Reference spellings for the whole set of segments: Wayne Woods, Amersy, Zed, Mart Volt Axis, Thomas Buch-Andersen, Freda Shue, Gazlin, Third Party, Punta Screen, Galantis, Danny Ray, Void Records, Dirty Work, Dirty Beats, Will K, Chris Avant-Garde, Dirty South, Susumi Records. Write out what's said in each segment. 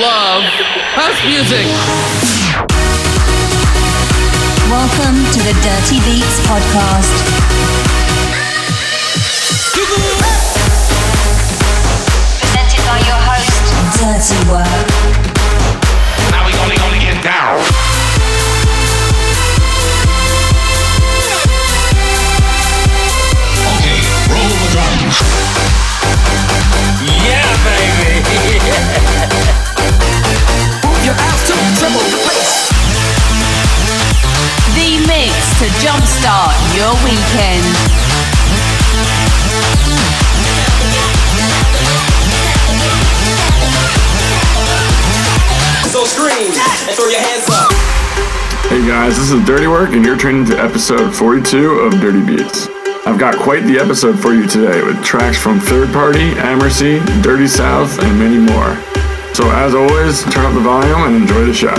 love house music. Welcome to the Dirty Beats podcast. Presented by your host, Dirty Work. Now we're gonna get down. Yeah, baby! Move your ass to trouble the place. The mix to jumpstart your weekend. So scream and throw your hands up. Hey guys, this is Dirty Work, and you're tuning to episode 42 of Dirty Beats. I've got quite the episode for you today with tracks from Third Party, Amersy, Dirty South, and many more. So as always, turn up the volume and enjoy the show.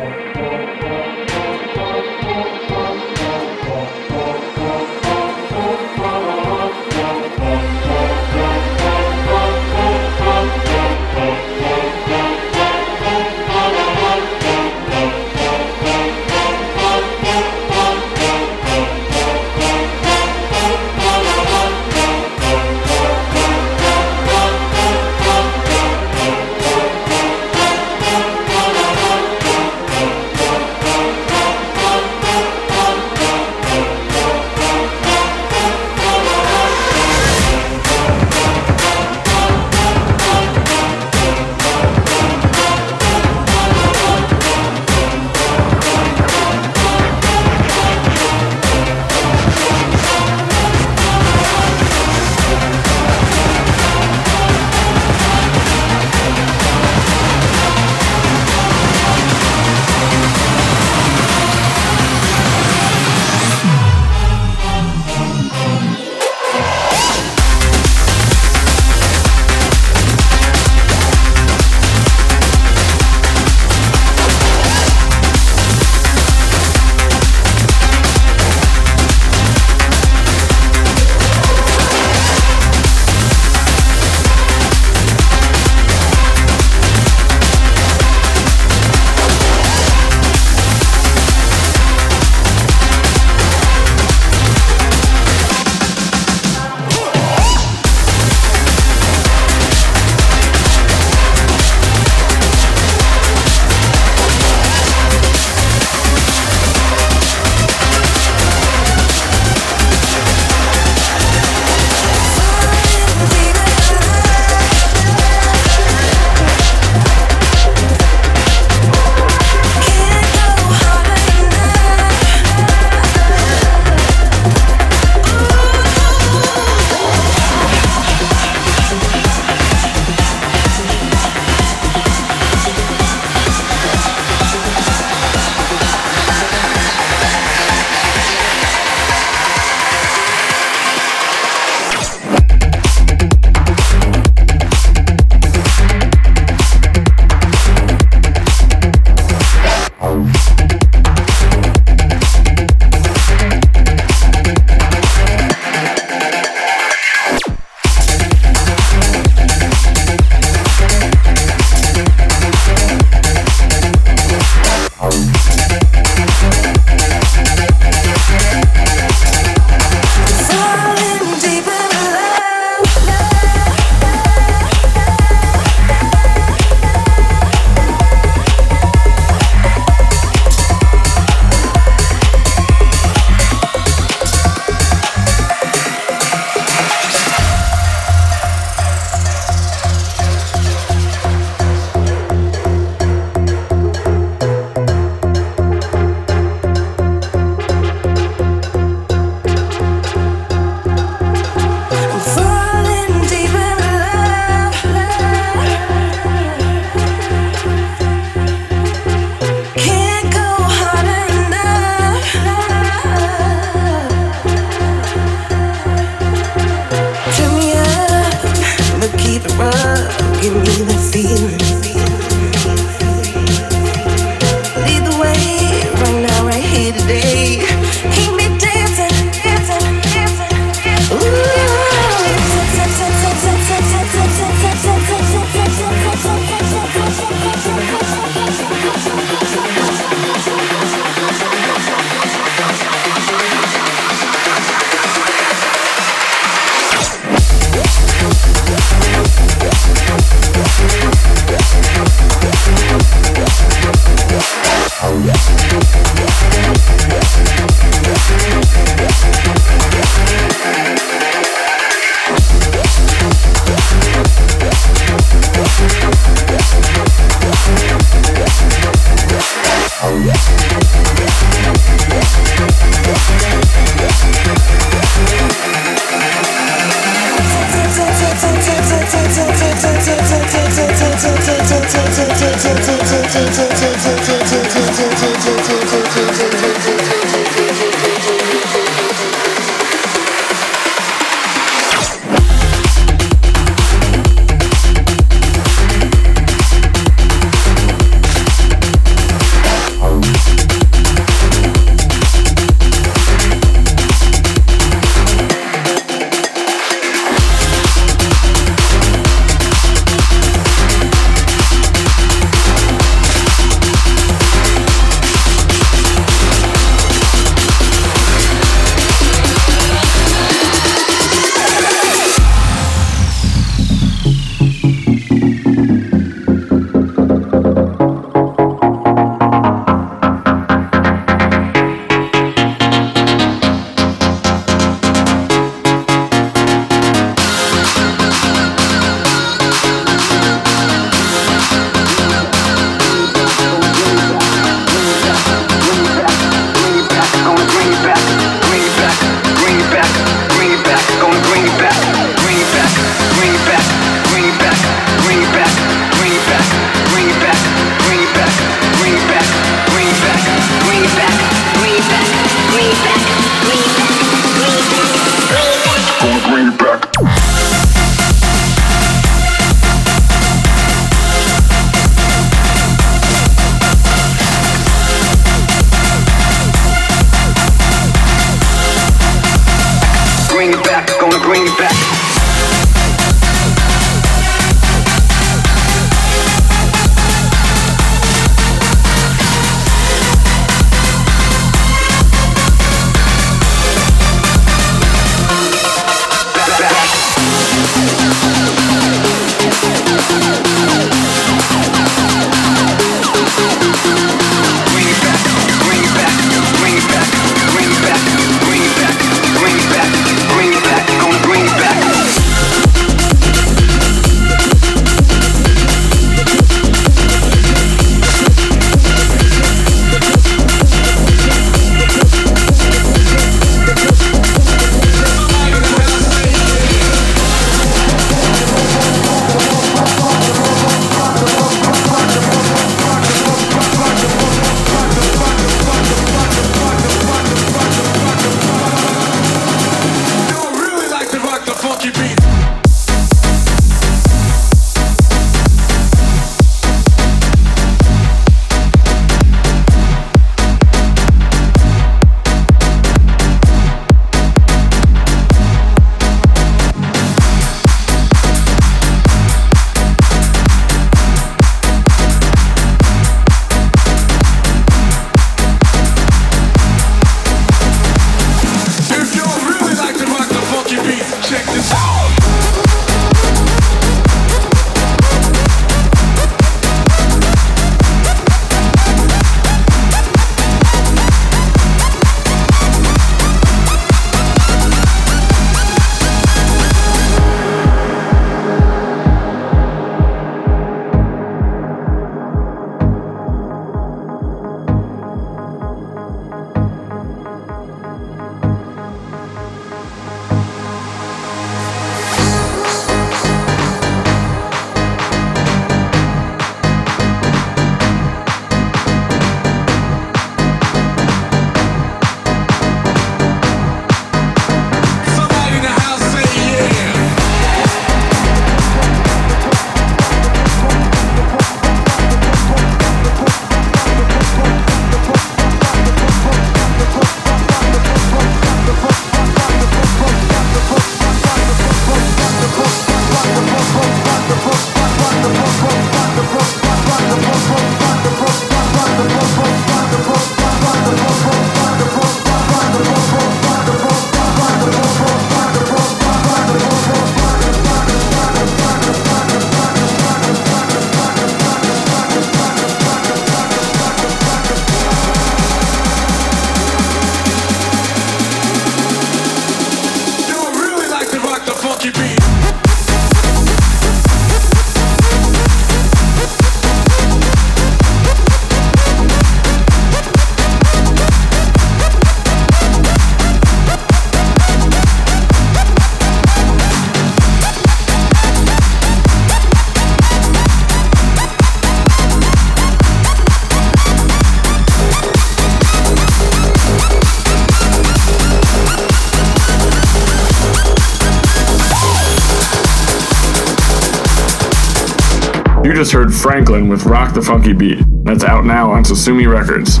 You just heard Franklin with Rock the Funky Beat. That's out now on Susumi Records.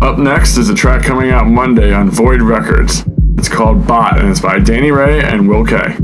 Up next is a track coming out Monday on Void Records. It's called Bot, and it's by Danny Ray and Will K.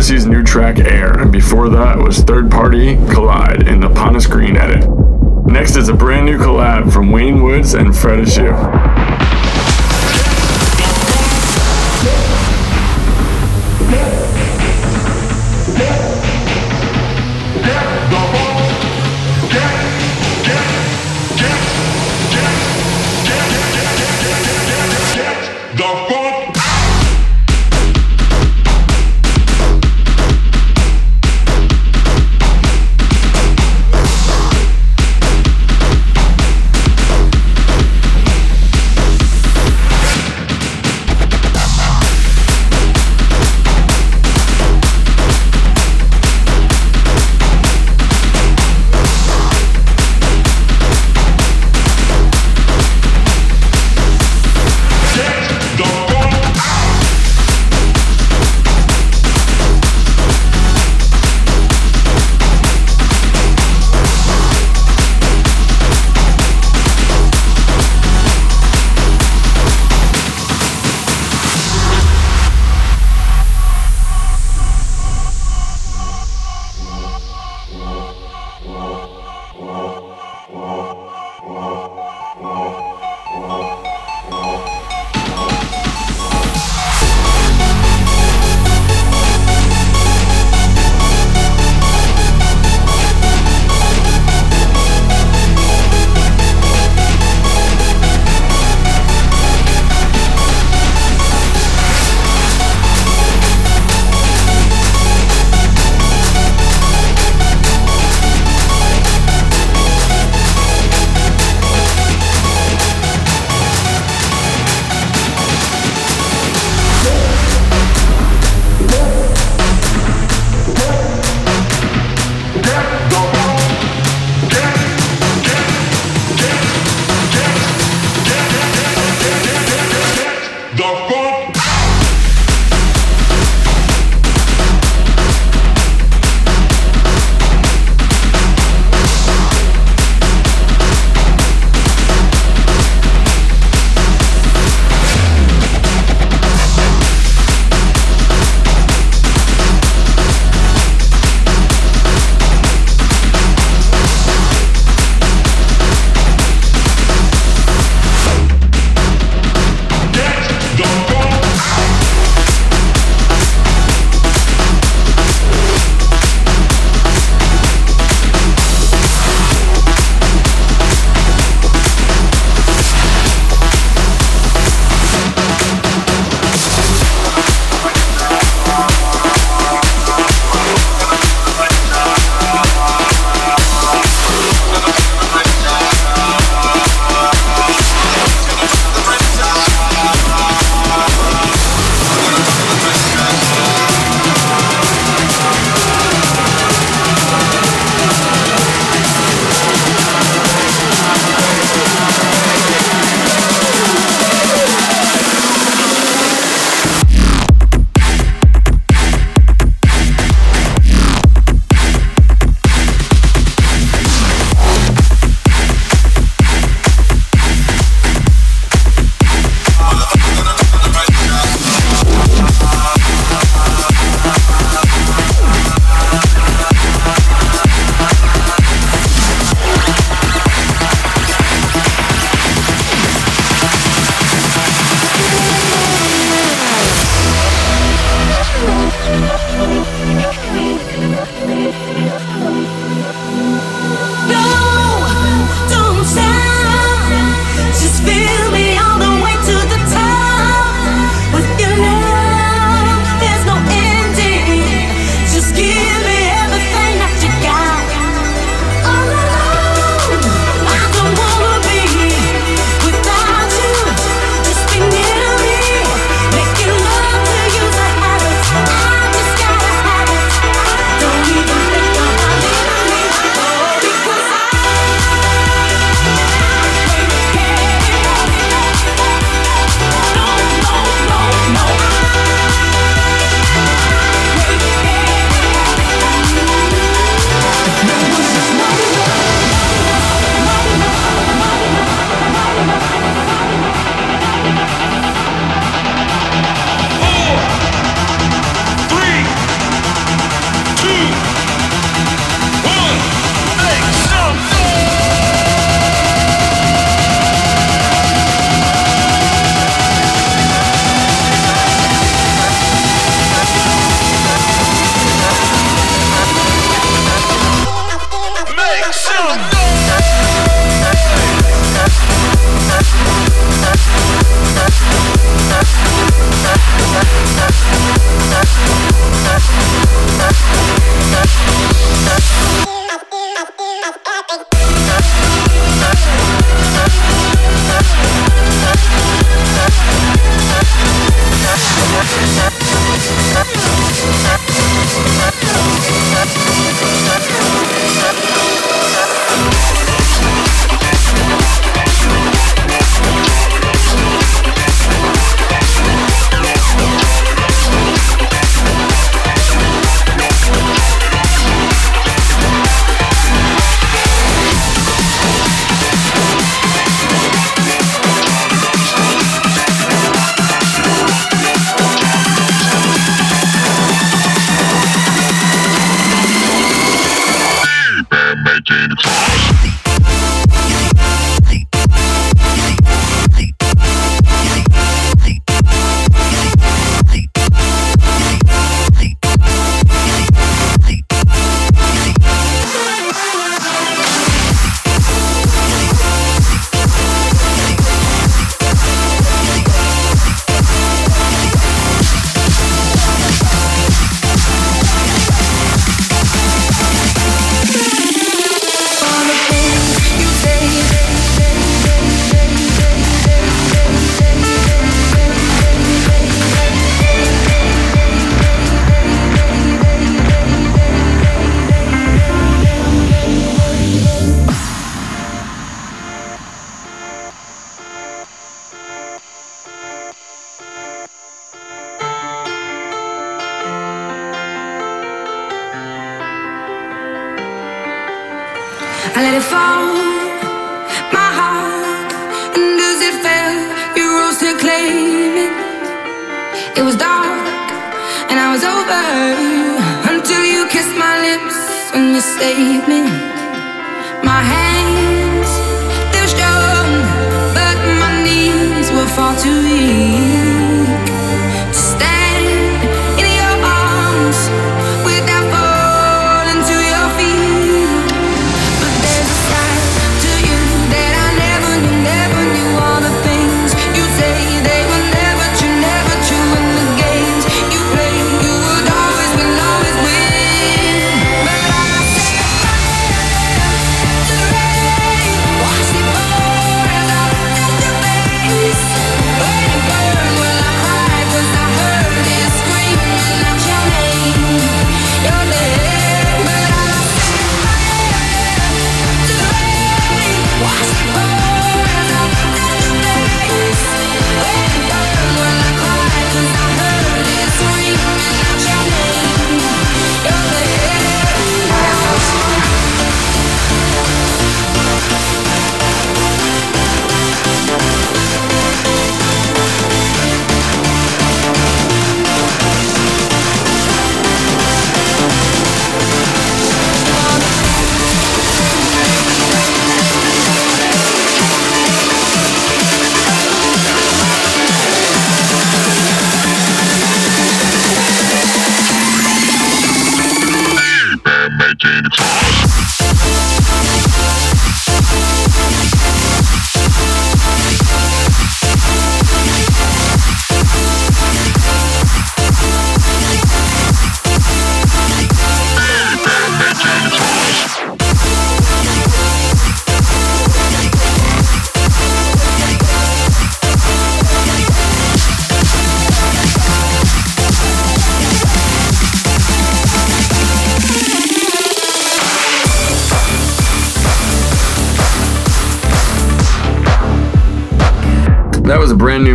Amersy's new track Air, and before that was Third Party Collide in the Punta Screen edit. Next is a brand new collab from Wayne Woods and Freda Shue.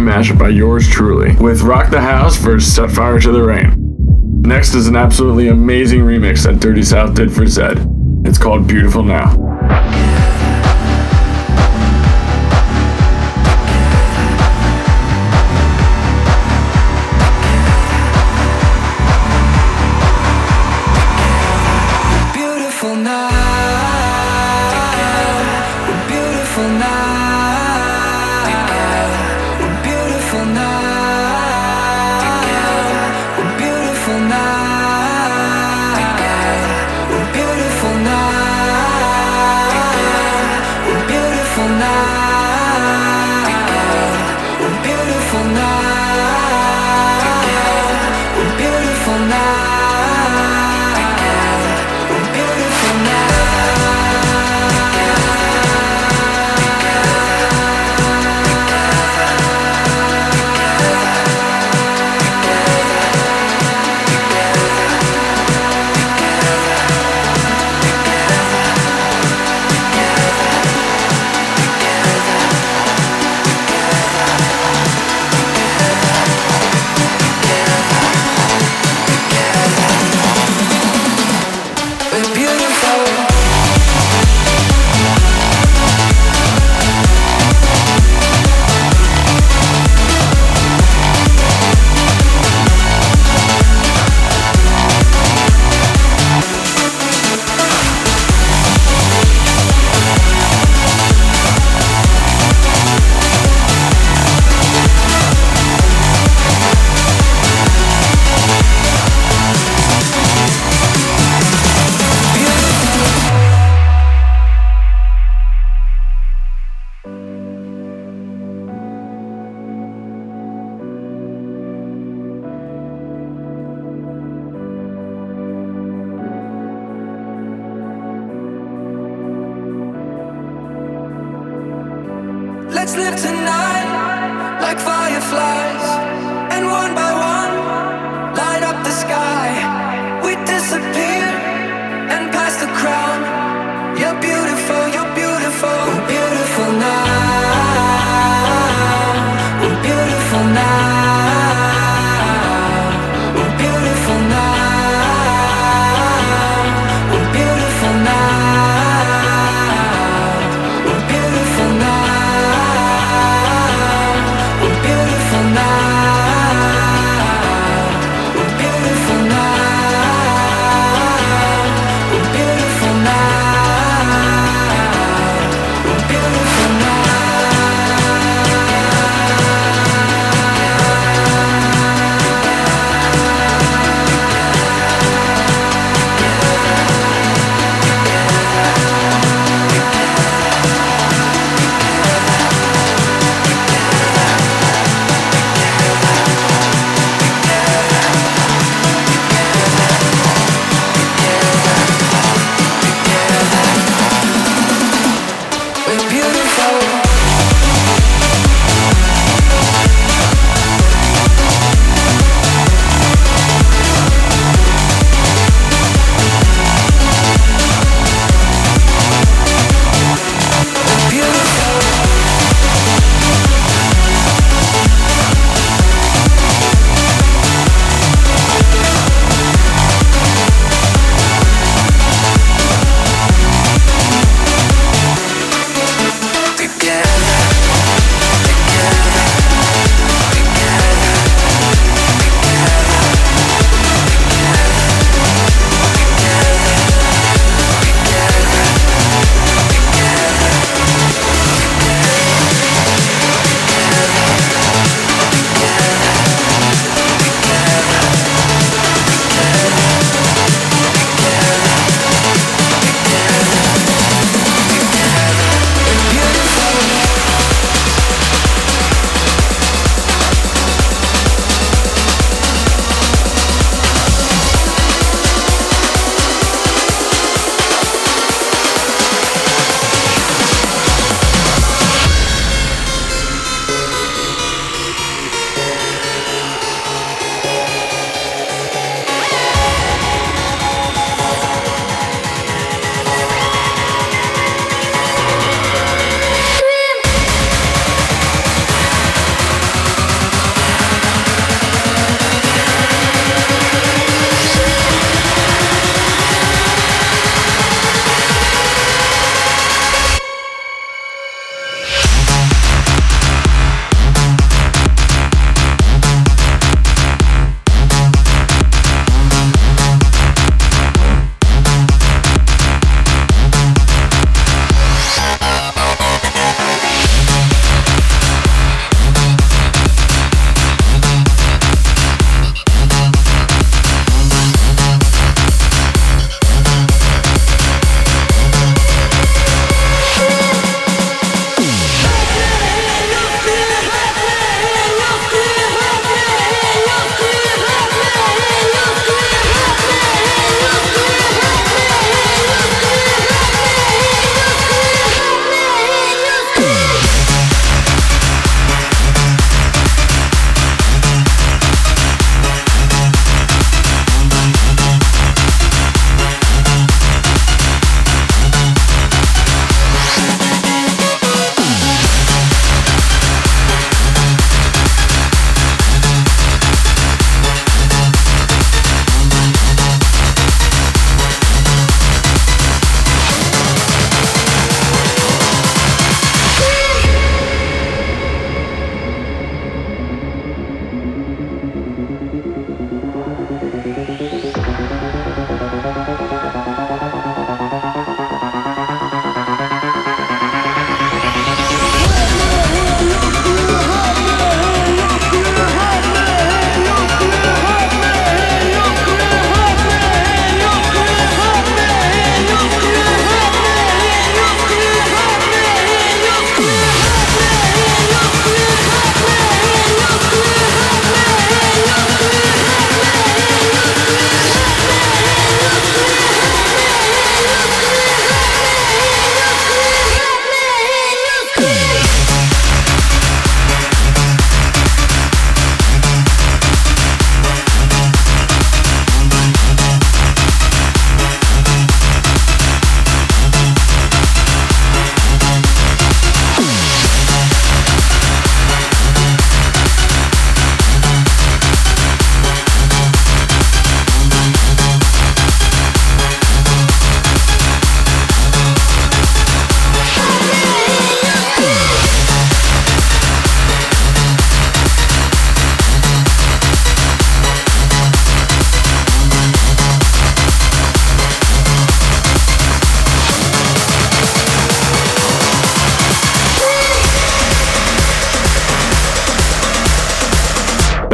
Mashup by yours truly with Rock the House for Set Fire to the Rain. Next is an absolutely amazing remix that Dirty South did for Zed. It's called Beautiful Now.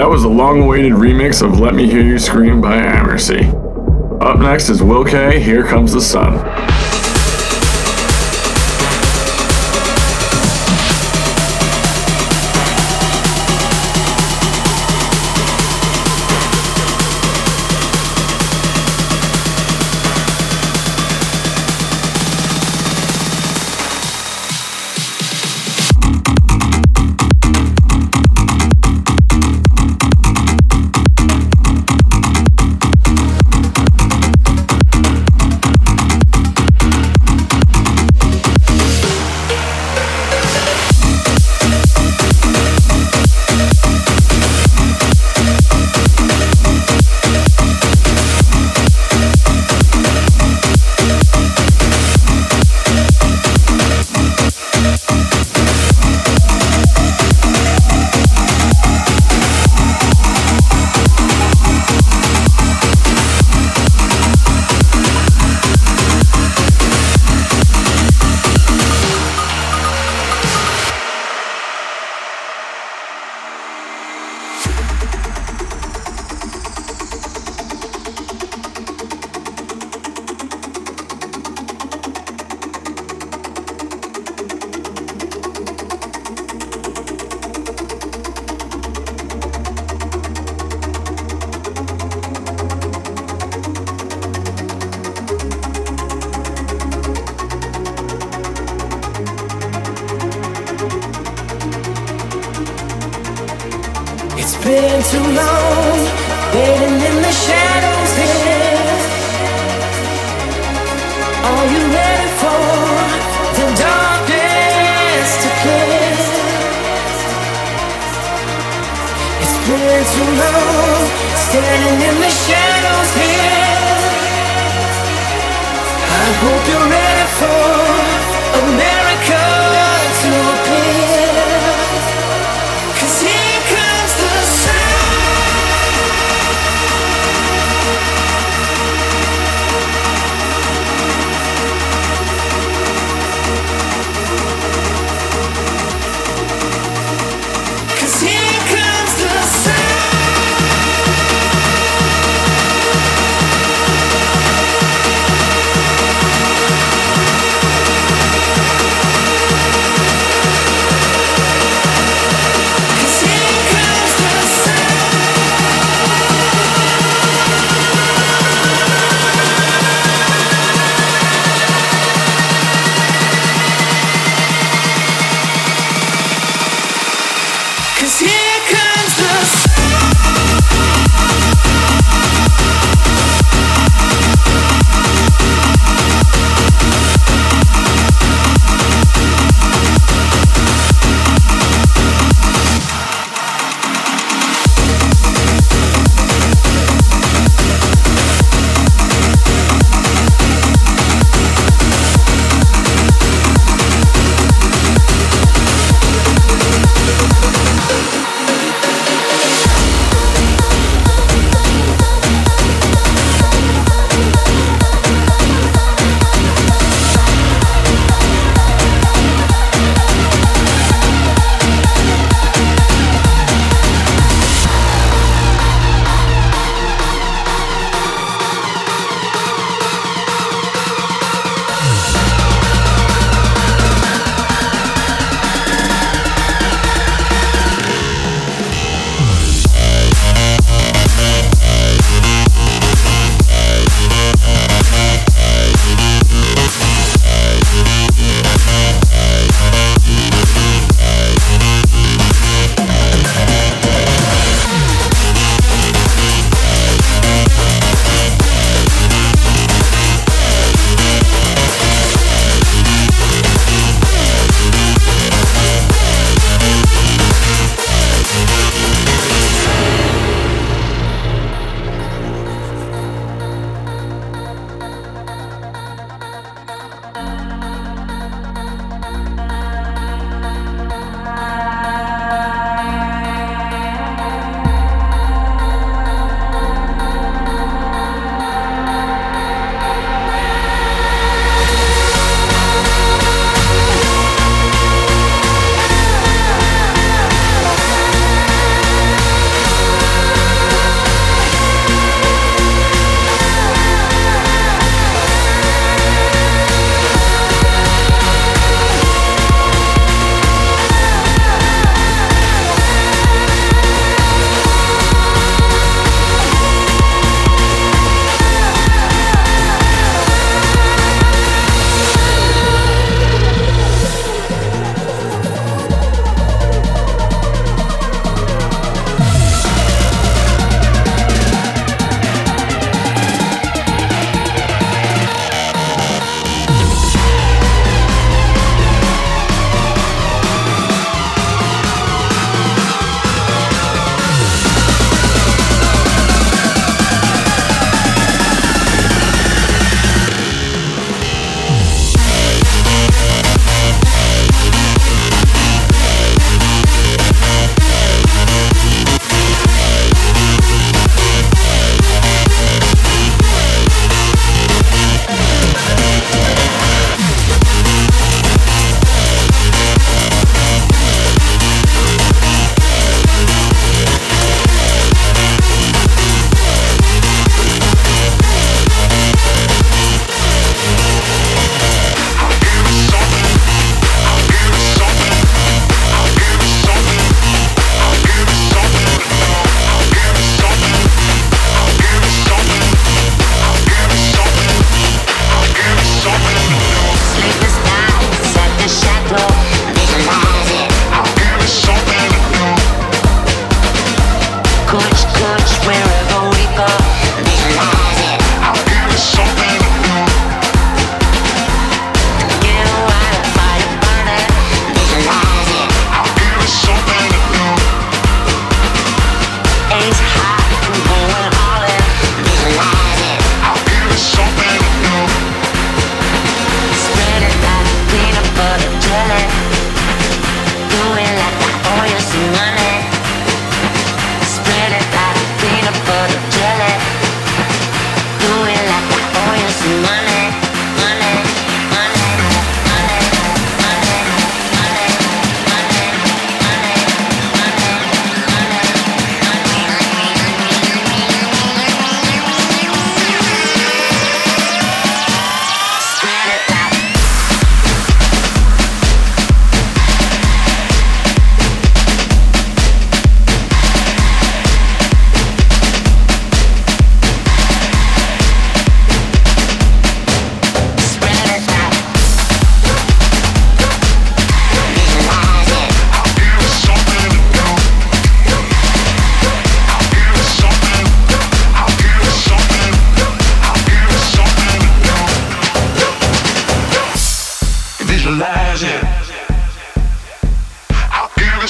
That was the long-awaited remix of Let Me Hear You Scream by Amersy. Up next is Will K, Here Comes the Sun.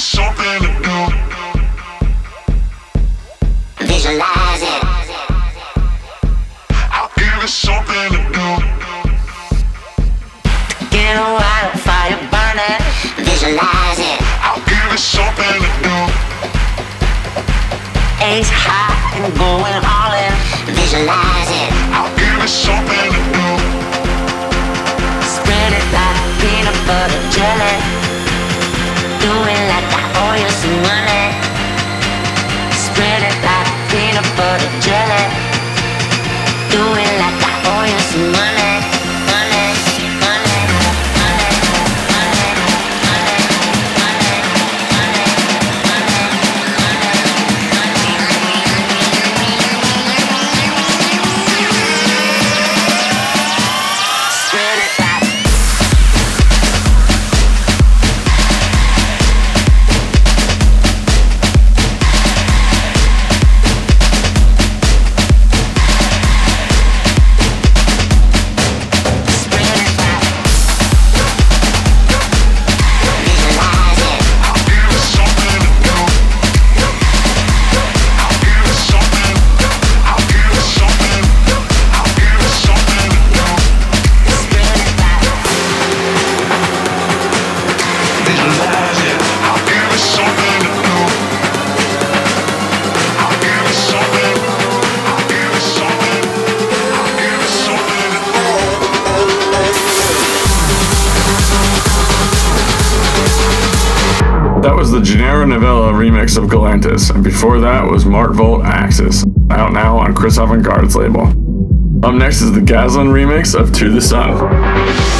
something to do. Visualize it. I'll give it something to do. Get a wildfire burning. Visualize it. I'll give it something to do. Ace high and going all in. Visualize it. I'll give it something to do. Spread it like peanut butter jelly. Doing like I owe you some money. Spread it like peanut butter jelly. Doing like I owe you some money. Of Galantis, and before that was Mart Volt Axis, out now on Chris Avant-Garde's label. Up next is the Gazlin remix of To The Sun.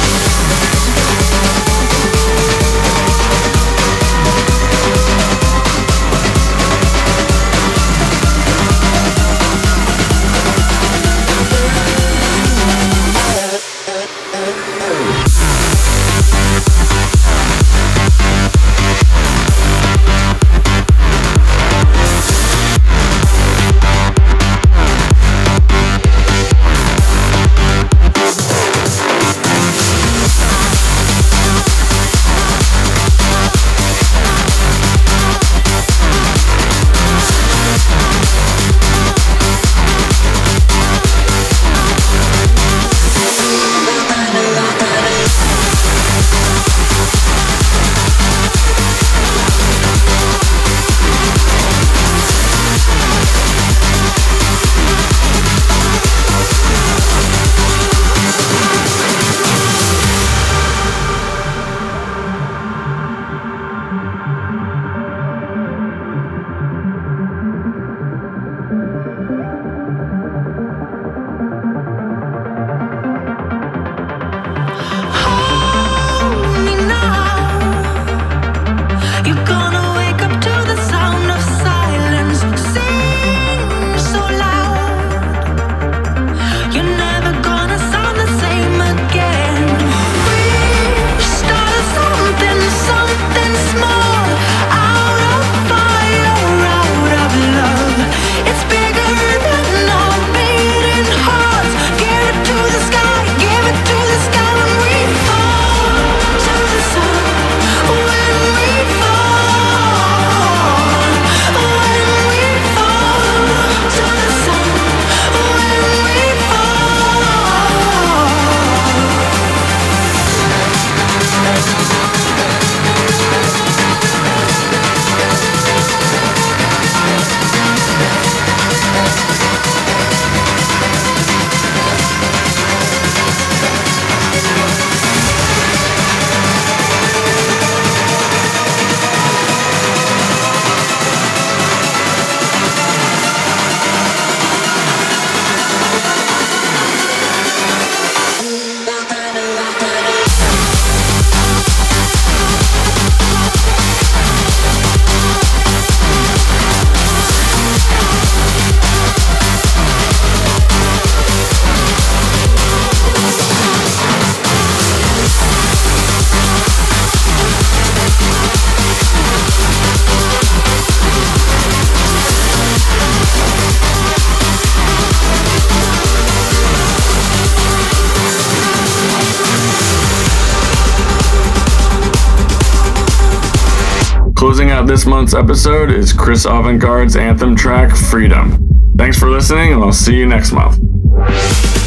Closing out this month's episode is Chris Avant-Garde's anthem track, Freedom. Thanks for listening, and I'll see you next month.